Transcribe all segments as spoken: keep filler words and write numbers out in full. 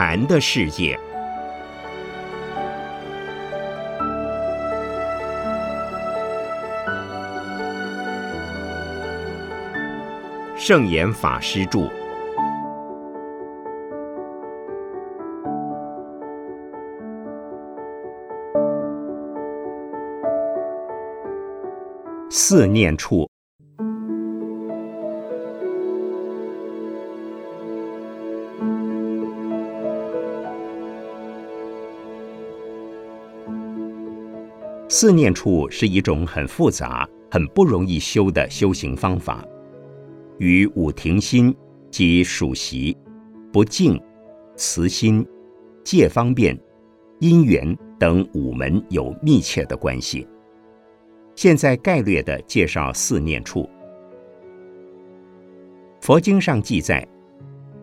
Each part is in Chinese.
禅的世界。圣严法师著。四念处。四念处是一种很复杂、很不容易修的修行方法，与五停心及数息、不净、慈心、戒方便、因缘等五门有密切的关系。现在概略地介绍四念处。佛经上记载，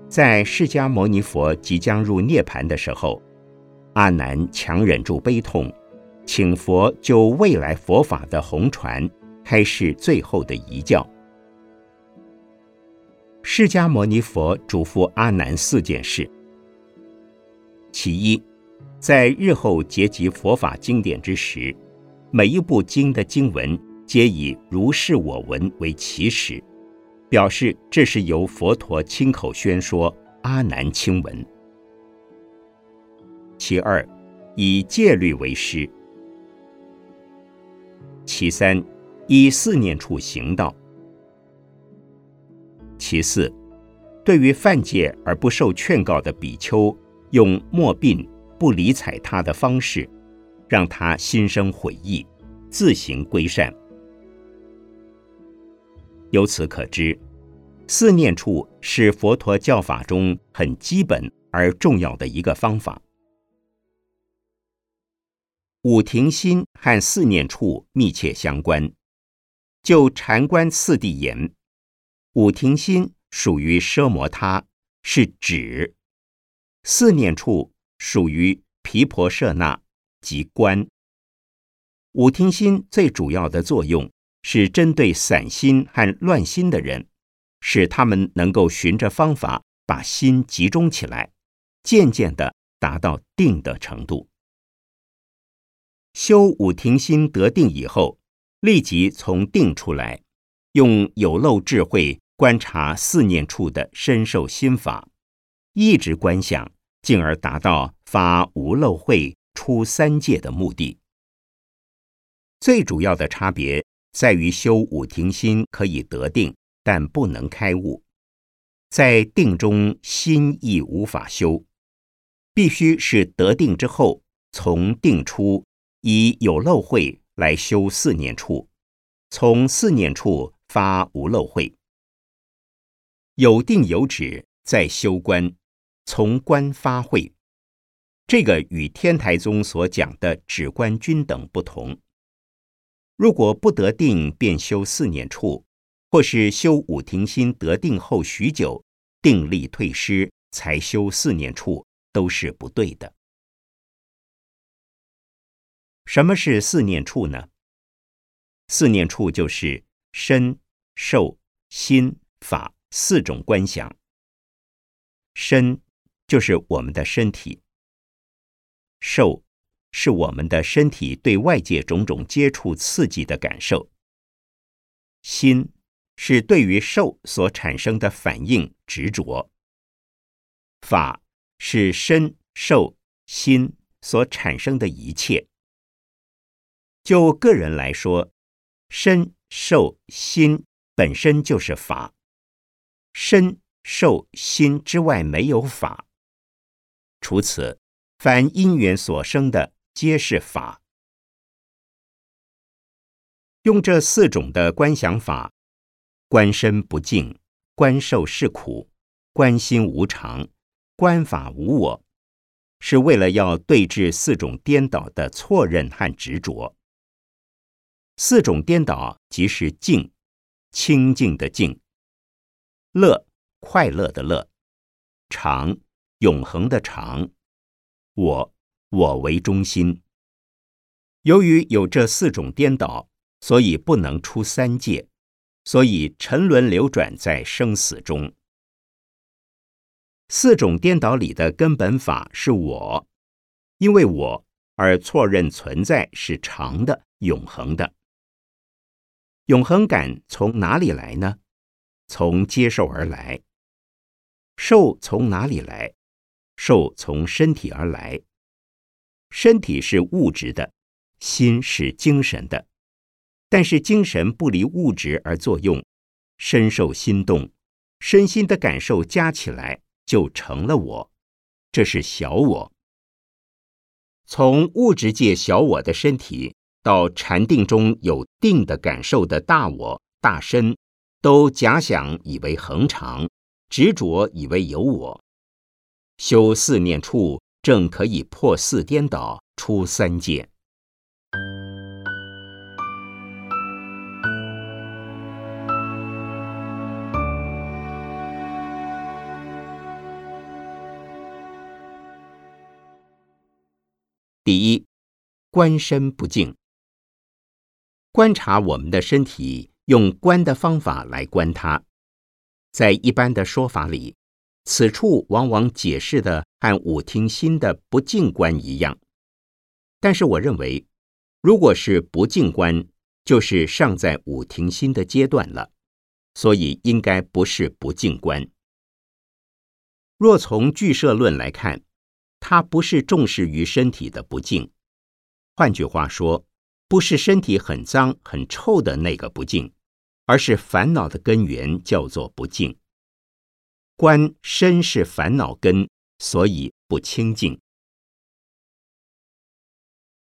在释迦牟尼佛即将入涅槃的时候，阿难强忍住悲痛，请佛就未来佛法的红船开示最后的遗教。释迦牟尼佛嘱咐阿难四件事：其一，在日后结集佛法经典之时，每一部经的经文皆以如是我闻为起始，表示这是由佛陀亲口宣说，阿难亲闻。其二，以戒律为师。其三，依四念处行道。其四，对于犯戒而不受劝告的比丘，用莫辩不理睬他的方式，让他心生悔意，自行归善。由此可知，四念处是佛陀教法中很基本而重要的一个方法。五停心和四念处密切相关。就禅观次第言，五停心属于奢摩他，是止；四念处属于毗婆舍那，即观。五停心最主要的作用是针对散心和乱心的人，使他们能够循着方法把心集中起来，渐渐地达到定的程度。修五停心得定以后，立即从定出来，用有漏智慧观察四念处的身受心法，一直观想，进而达到发无漏慧、出三界的目的。最主要的差别在于，修五停心可以得定，但不能开悟。在定中，心亦无法修，必须是得定之后，从定出，以有漏慧来修四念处，从四念处发无漏慧。有定有止，再修观，从观发慧。这个与天台宗所讲的止观均等不同。如果不得定便修四念处，或是修五停心得定后许久，定力退失才修四念处，都是不对的。什么是四念处呢？四念处就是身、受、心、法四种观想。身就是我们的身体，受是我们的身体对外界种种接触刺激的感受，心是对于受所产生的反应执着，法是身、受、心所产生的一切。就个人来说，身、受、心本身就是法，身、受、心之外没有法。除此，凡因缘所生的皆是法。用这四种的观想法，观身不净，观受是苦，观心无常，观法无我，是为了要对治四种颠倒的错认和执着。四种颠倒即是净，清净的净；乐，快乐的乐；常，永恒的常；我，我为中心。由于有这四种颠倒，所以不能出三界，所以沉沦流转在生死中。四种颠倒里的根本法是我，因为我而错认存在是长的、永恒的。永恒感从哪里来呢？从接受而来。受从哪里来？受从身体而来。身体是物质的，心是精神的，但是精神不离物质而作用，身受心动，身心的感受加起来就成了我，这是小我。从物质界小我的身体到禅定中有定的感受的大我、大身，都假想以为恒常，执着以为有我。修四念处，正可以破四颠倒，出三界。第一，观身不净。观察我们的身体，用观的方法来观它。在一般的说法里，此处往往解释的和五听心的不净观一样。但是我认为，如果是不净观，就是尚在五听心的阶段了，所以应该不是不净观。若从俱舍论来看，它不是重视于身体的不净，换句话说，不是身体很脏很臭的那个不净，而是烦恼的根源叫做不净。观身是烦恼根，所以不清净。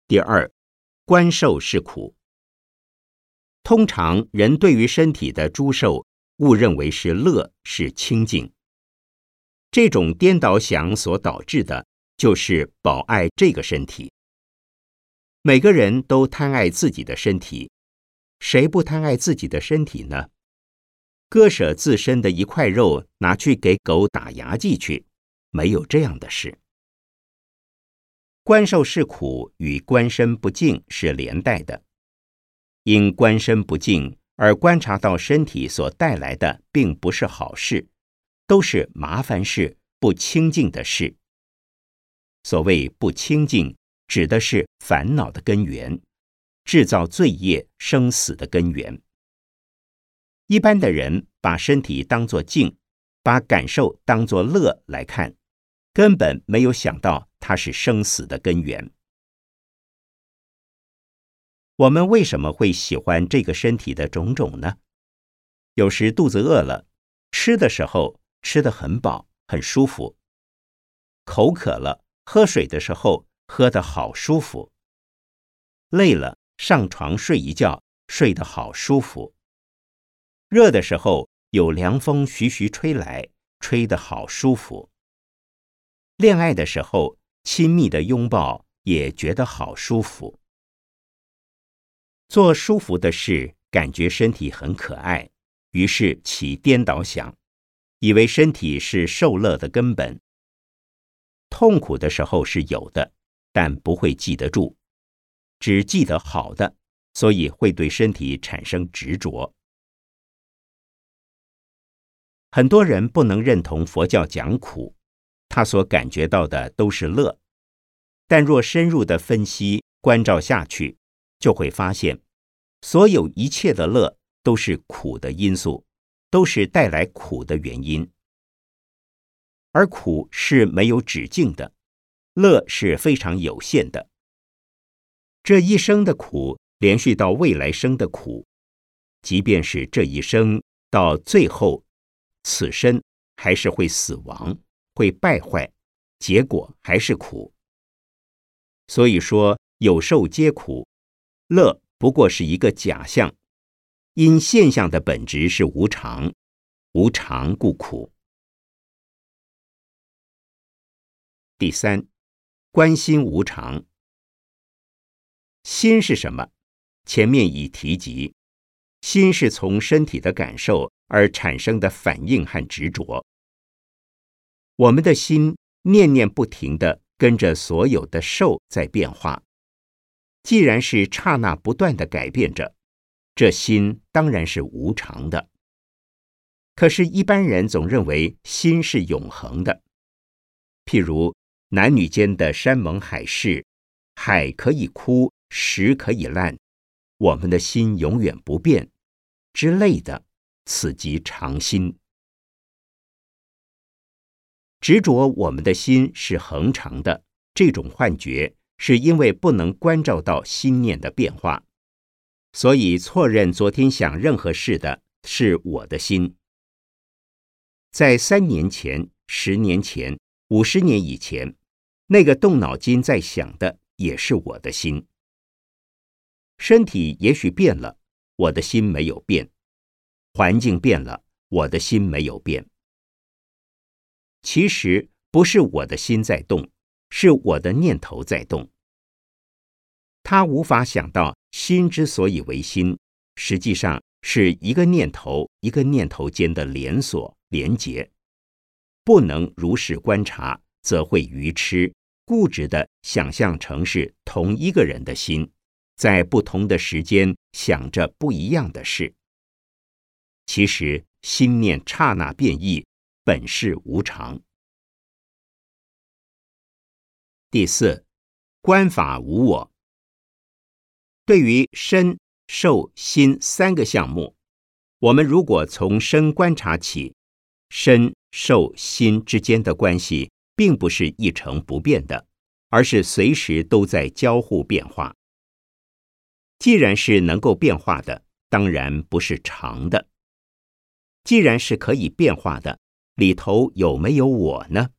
第二，观受是苦。通常人对于身体的诸受误认为是乐，是清净，这种颠倒想所导致的就是保爱这个身体。每个人都贪爱自己的身体，谁不贪爱自己的身体呢？割舍自身的一块肉拿去给狗打牙祭去，没有这样的事。观受是苦与观身不净是连带的，因观身不净而观察到身体所带来的并不是好事，都是麻烦事、不清净的事。所谓不清净，指的是烦恼的根源，制造罪业生死的根源。一般的人把身体当作净，把感受当作乐来看，根本没有想到它是生死的根源。我们为什么会喜欢这个身体的种种呢？有时肚子饿了，吃的时候吃得很饱，很舒服；口渴了，喝水的时候喝得好舒服；累了，上床睡一觉，睡得好舒服；热的时候有凉风徐徐吹来，吹得好舒服；恋爱的时候亲密的拥抱也觉得好舒服。做舒服的事，感觉身体很可爱，于是起颠倒想，以为身体是受乐的根本。痛苦的时候是有的，但不会记得住，只记得好的，所以会对身体产生执着。很多人不能认同佛教讲苦，他所感觉到的都是乐，但若深入的分析关照下去，就会发现所有一切的乐都是苦的因素，都是带来苦的原因。而苦是没有止境的，乐是非常有限的。这一生的苦连续到未来生的苦，即便是这一生到最后，此身还是会死亡，会败坏，结果还是苦。所以说有受皆苦，乐不过是一个假象，因现象的本质是无常，无常故苦。第三，观心无常。心是什么？前面已提及，心是从身体的感受而产生的反应和执着。我们的心念念不停地跟着所有的受在变化，既然是刹那不断地改变着，这心当然是无常的。可是一般人总认为心是永恒的，譬如男女间的山盟海誓，海可以枯，石可以烂，我们的心永远不变之类的，此即常心。执着我们的心是恒常的，这种幻觉是因为不能关照到心念的变化，所以错认昨天想任何事的是我的心。在三年前、十年前、五十年以前，那个动脑筋在想的也是我的心。身体也许变了，我的心没有变；环境变了，我的心没有变。其实不是我的心在动，是我的念头在动。他无法想到心之所以为心，实际上是一个念头一个念头间的连锁连结，不能如实观察，则会愚痴固执地想象成是同一个人的心，在不同的时间想着不一样的事。其实心念刹那变异，本是无常。第四，观法无我。对于身、受、心三个项目，我们如果从身观察起，身、受、心之间的关系并不是一成不变的，而是随时都在交互变化。既然是能够变化的，当然不是常的。既然是可以变化的，里头有没有我呢？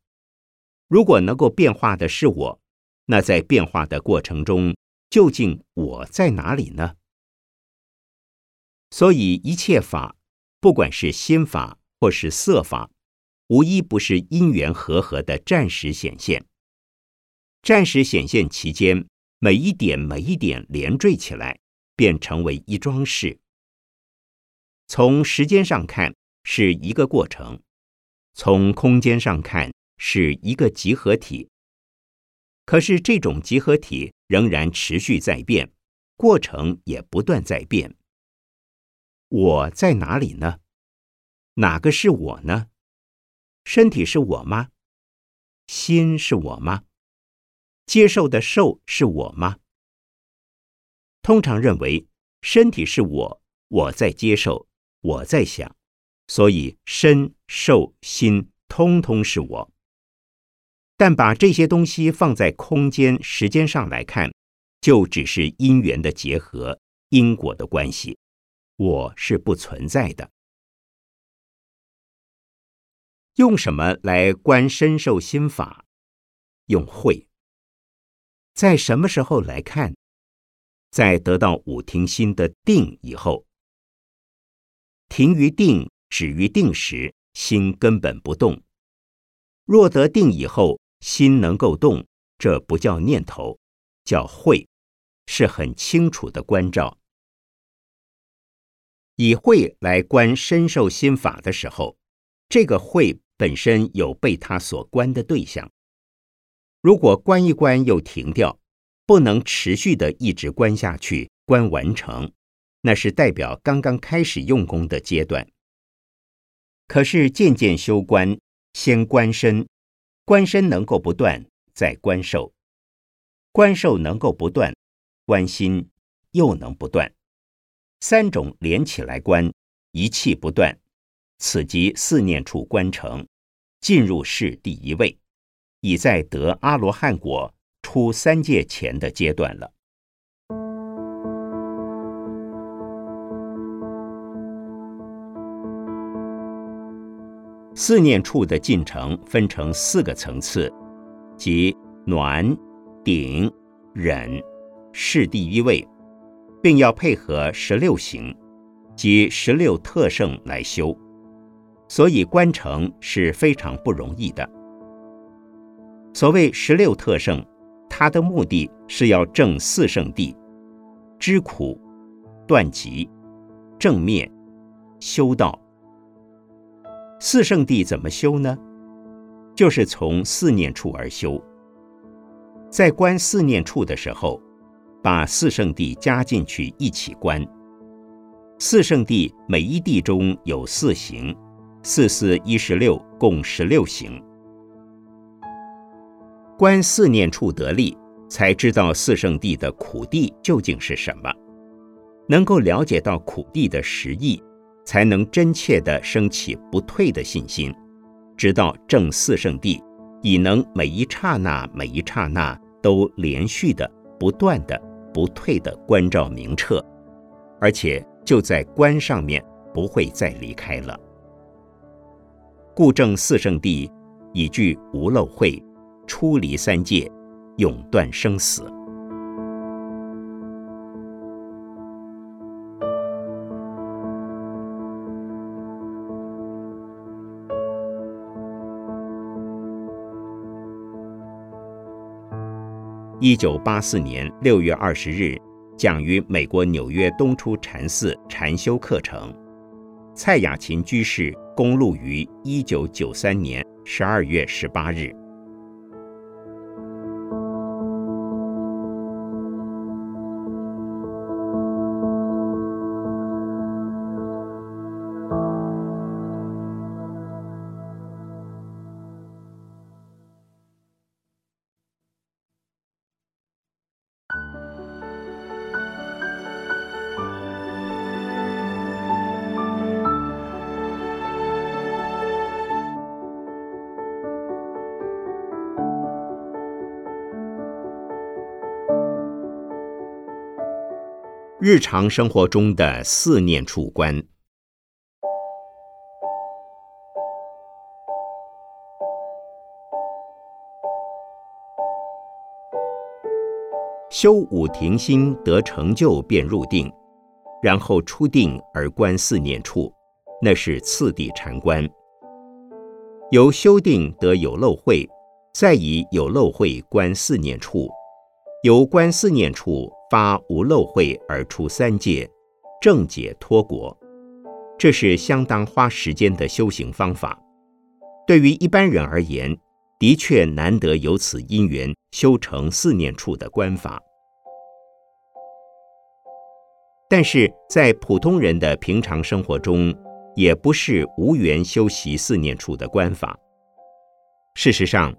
如果能够变化的是我，那在变化的过程中，究竟我在哪里呢？所以一切法，不管是心法或是色法，无一不是因缘和合的暂时显现。暂时显现期间，每一点每一点连缀起来，便成为一桩事。从时间上看是一个过程，从空间上看是一个集合体。可是这种集合体仍然持续在变，过程也不断在变。我在哪里呢？哪个是我呢？身体是我吗？心是我吗？接受的受是我吗？通常认为身体是我，我在接受，我在想，所以身、受、心通通是我。但把这些东西放在空间、时间上来看，就只是因缘的结合，因果的关系，我是不存在的。用什么来观身受心法？用慧。在什么时候来看？在得到五停心的定以后。停于定，止于定时，心根本不动。若得定以后，心能够动，这不叫念头，叫慧，是很清楚的关照。以慧来观身受心法的时候，这个慧本身有被它所观的对象，如果观一观又停掉，不能持续的一直观下去，观完成，那是代表刚刚开始用功的阶段。可是渐渐修观，先观身，观身能够不断，再观受，观受能够不断，观心又能不断，三种连起来观，一气不断。此即四念处观成，进入是第一位，已在得阿罗汉果出三界前的阶段了。四念处的进程分成四个层次，即暖、顶、忍，是第一位，并要配合十六行，即十六特胜来修。所以观成是非常不容易的。所谓十六特胜，它的目的是要证四圣谛，知苦、断集、正灭、修道。四圣谛怎么修呢？就是从四念处而修。在观四念处的时候，把四圣谛加进去一起观。四圣谛每一谛中有四行，四四一十六，共十六行。观四念处得力，才知道四圣谛的苦谛究竟是什么，能够了解到苦谛的实义，才能真切地升起不退的信心，直到证四圣谛，以能每一刹那每一刹那都连续的、不断的、不退的观照明彻，而且就在观上面不会再离开了。故证四圣谛，以具无漏慧，出离三界，永断生死。一九八四年六月二十日，讲于美国纽约东出禅寺禅修课程。蔡雅琴居士公录于一九九三年十二月十八日。日常生活中的四念处观，修五停心得成就便入定，然后出定而观四念处，那是次第禅观。由修定得有漏慧，再以有漏慧观四念处，由观四念处发无漏慧而出三界，正解脱国。这是相当花时间的修行方法，对于一般人而言，的确难得有此因缘修成四念处的观法。但是在普通人的平常生活中，也不是无缘修习四念处的观法。事实上，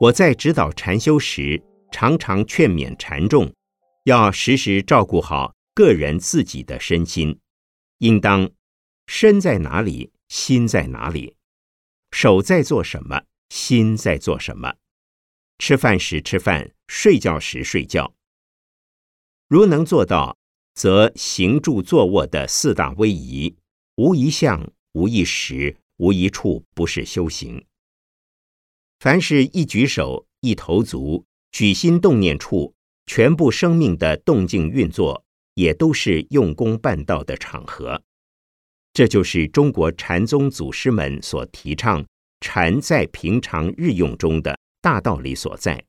我在指导禅修时，常常劝勉禅众要时时照顾好个人自己的身心，应当身在哪里，心在哪里，手在做什么，心在做什么，吃饭时吃饭，睡觉时睡觉。如能做到，则行住坐卧的四大威仪，无一项、无一时、无一处不是修行。凡是一举手、一投足、举心动念处，全部生命的动静运作，也都是用功办道的场合。这就是中国禅宗祖师们所提倡禅在平常日用中的大道理所在。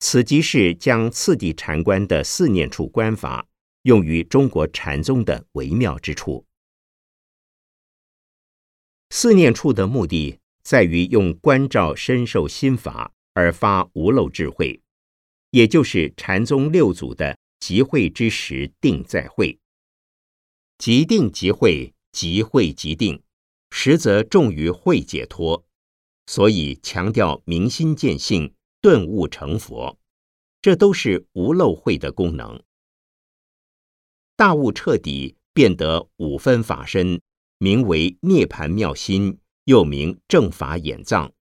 此即是将次第禅观的四念处观法用于中国禅宗的微妙之处。四念处的目的在于用观照身受心法而发无漏智慧，也就是禅宗六祖的即会之时定在会，即定即会，即会即定，实则重于会解脱，所以强调明心见性，顿悟成佛，这都是无漏慧的功能。大悟彻底，变得五分法身，名为涅盘妙心，又名正法眼藏。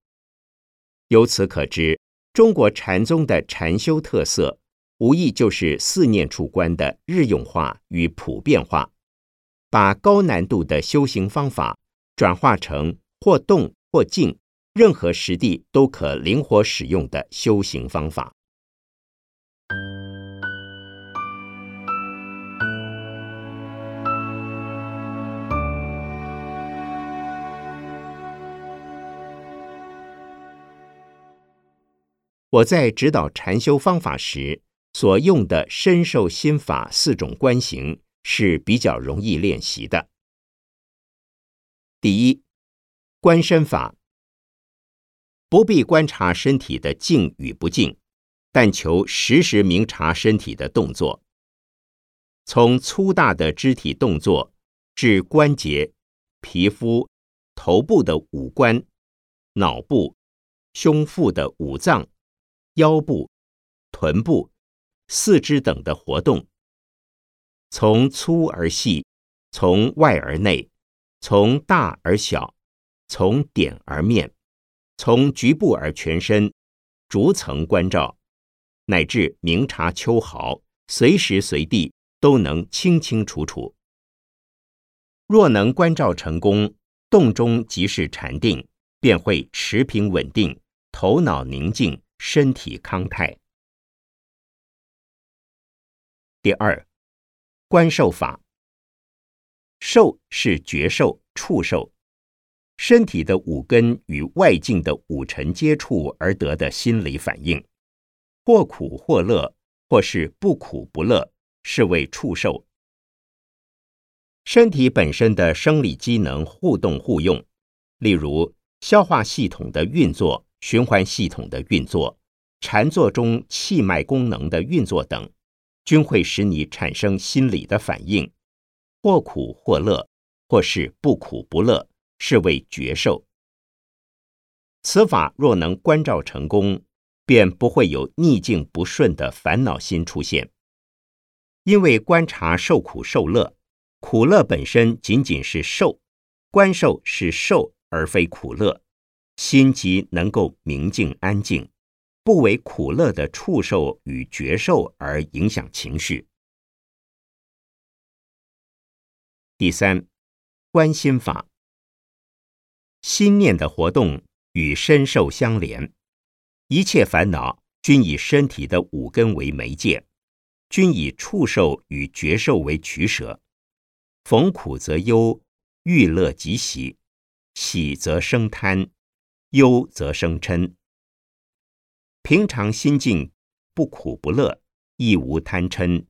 由此可知，中国禅宗的禅修特色，无疑就是四念处观的日用化与普遍化，把高难度的修行方法转化成或动或静，任何时地都可灵活使用的修行方法。我在指导禅修方法时所用的身受心法四种观行是比较容易练习的。第一，观身法，不必观察身体的静与不静，但求时时明察身体的动作，从粗大的肢体动作至关节、皮肤、头部的五官、脑部、胸腹的五脏腰部、臀部、四肢等的活动，从粗而细，从外而内，从大而小，从点而面，从局部而全身，逐层关照，乃至明察秋毫，随时随地都能清清楚楚。若能关照成功，动中即是禅定，便会持平稳定，头脑宁静，身体康泰。第二，观受法。受是觉受、触受，身体的五根与外境的五尘接触而得的心理反应，或苦或乐，或是不苦不乐，是为触受。身体本身的生理机能互动互用，例如消化系统的运作、循环系统的运作、禅坐中气脉功能的运作等，均会使你产生心理的反应，或苦或乐，或是不苦不乐，是为觉受。此法若能观照成功，便不会有逆境不顺的烦恼心出现。因为观察受苦受乐，苦乐本身仅仅是受，观受是受而非苦乐，心即能够明净安静，不为苦乐的触受与觉受而影响情绪。第三，观心法。心念的活动与身受相连，一切烦恼均以身体的五根为媒介，均以触受与觉受为取舍。逢苦则忧，遇乐即喜，喜则生贪，忧则生嗔。平常心境不苦不乐，亦无贪嗔，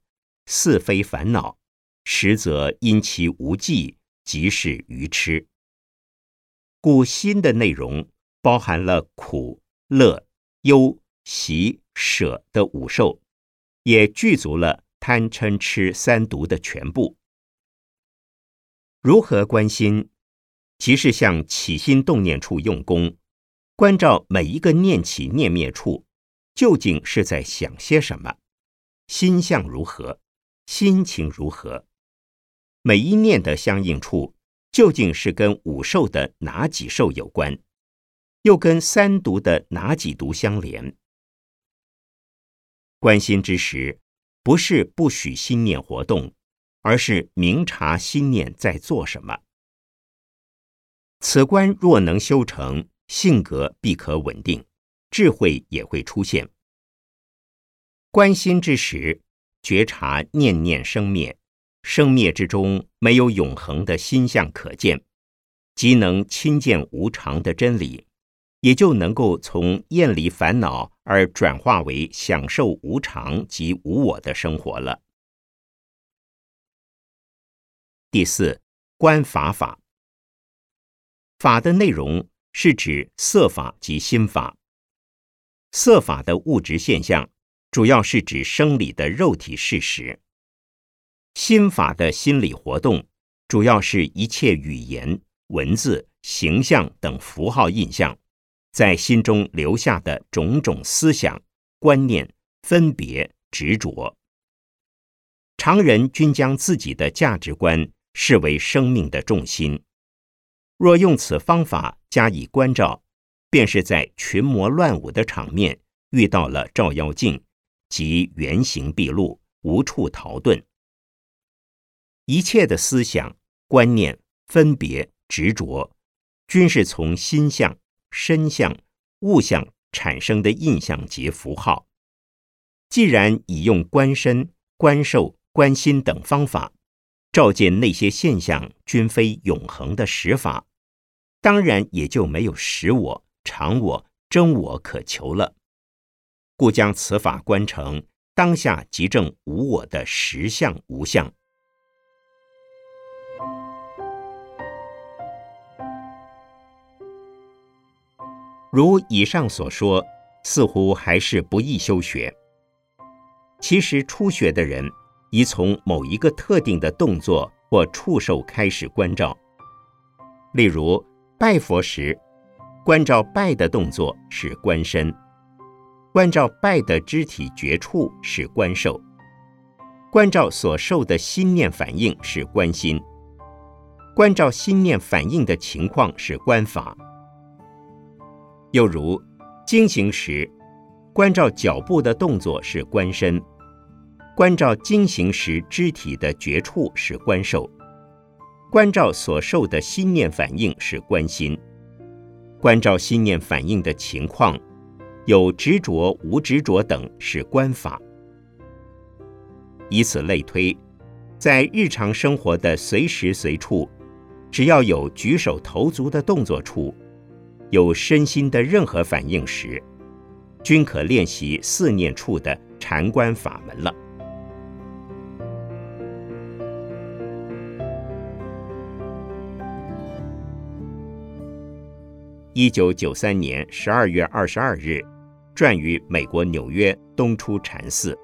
似非烦恼，实则因其无忌，即是愚痴。故心的内容包含了苦、乐、忧、喜、舍的五受，也具足了贪嗔痴三毒的全部。如何观心？即是向起心动念处用功，关照每一个念起念灭处，究竟是在想些什么，心相如何，心情如何。每一念的相应处，究竟是跟五受的哪几受有关，又跟三毒的哪几毒相连。观心之时，不是不许心念活动，而是明察心念在做什么。此观若能修成，性格必可稳定，智慧也会出现。观心之时，觉察念念生灭，生灭之中没有永恒的心相可见，即能亲见无常的真理，也就能够从厌离烦恼而转化为享受无常及无我的生活了。第四，观法法。法的内容是指色法及心法。色法的物质现象主要是指生理的肉体事实，心法的心理活动主要是一切语言、文字、形象等符号印象在心中留下的种种思想、观念、分别、执着。常人均将自己的价值观视为生命的重心，若用此方法加以关照，便是在群魔乱舞的场面遇到了照妖镜，即原形毕露，无处逃遁。一切的思想、观念、分别、执着，均是从心相、身相、物相产生的印象及符号。既然以用观身、观受、观心等方法照见那些现象均非永恒的实法，当然也就没有实我、常我、真我可求了。故将此法观成，当下即证无我的实相无相。如以上所说，似乎还是不易修学。其实初学的人宜从某一个特定的动作或触受开始关照，例如拜佛时，关照拜的动作是观身，观照拜的肢体觉处是观受，观照所受的心念反应是观心，观照心念反应的情况是观法。又如经行时，观照脚步的动作是观身，观照经行时肢体的觉处是观受，观照所受的心念反应是观心，观照心念反应的情况有执着无执着等是观法。以此类推，在日常生活的随时随处，只要有举手投足的动作处，有身心的任何反应时，均可练习四念处的禅观法门了。一九九三年十二月二十二日，撰于美国纽约东出禅寺。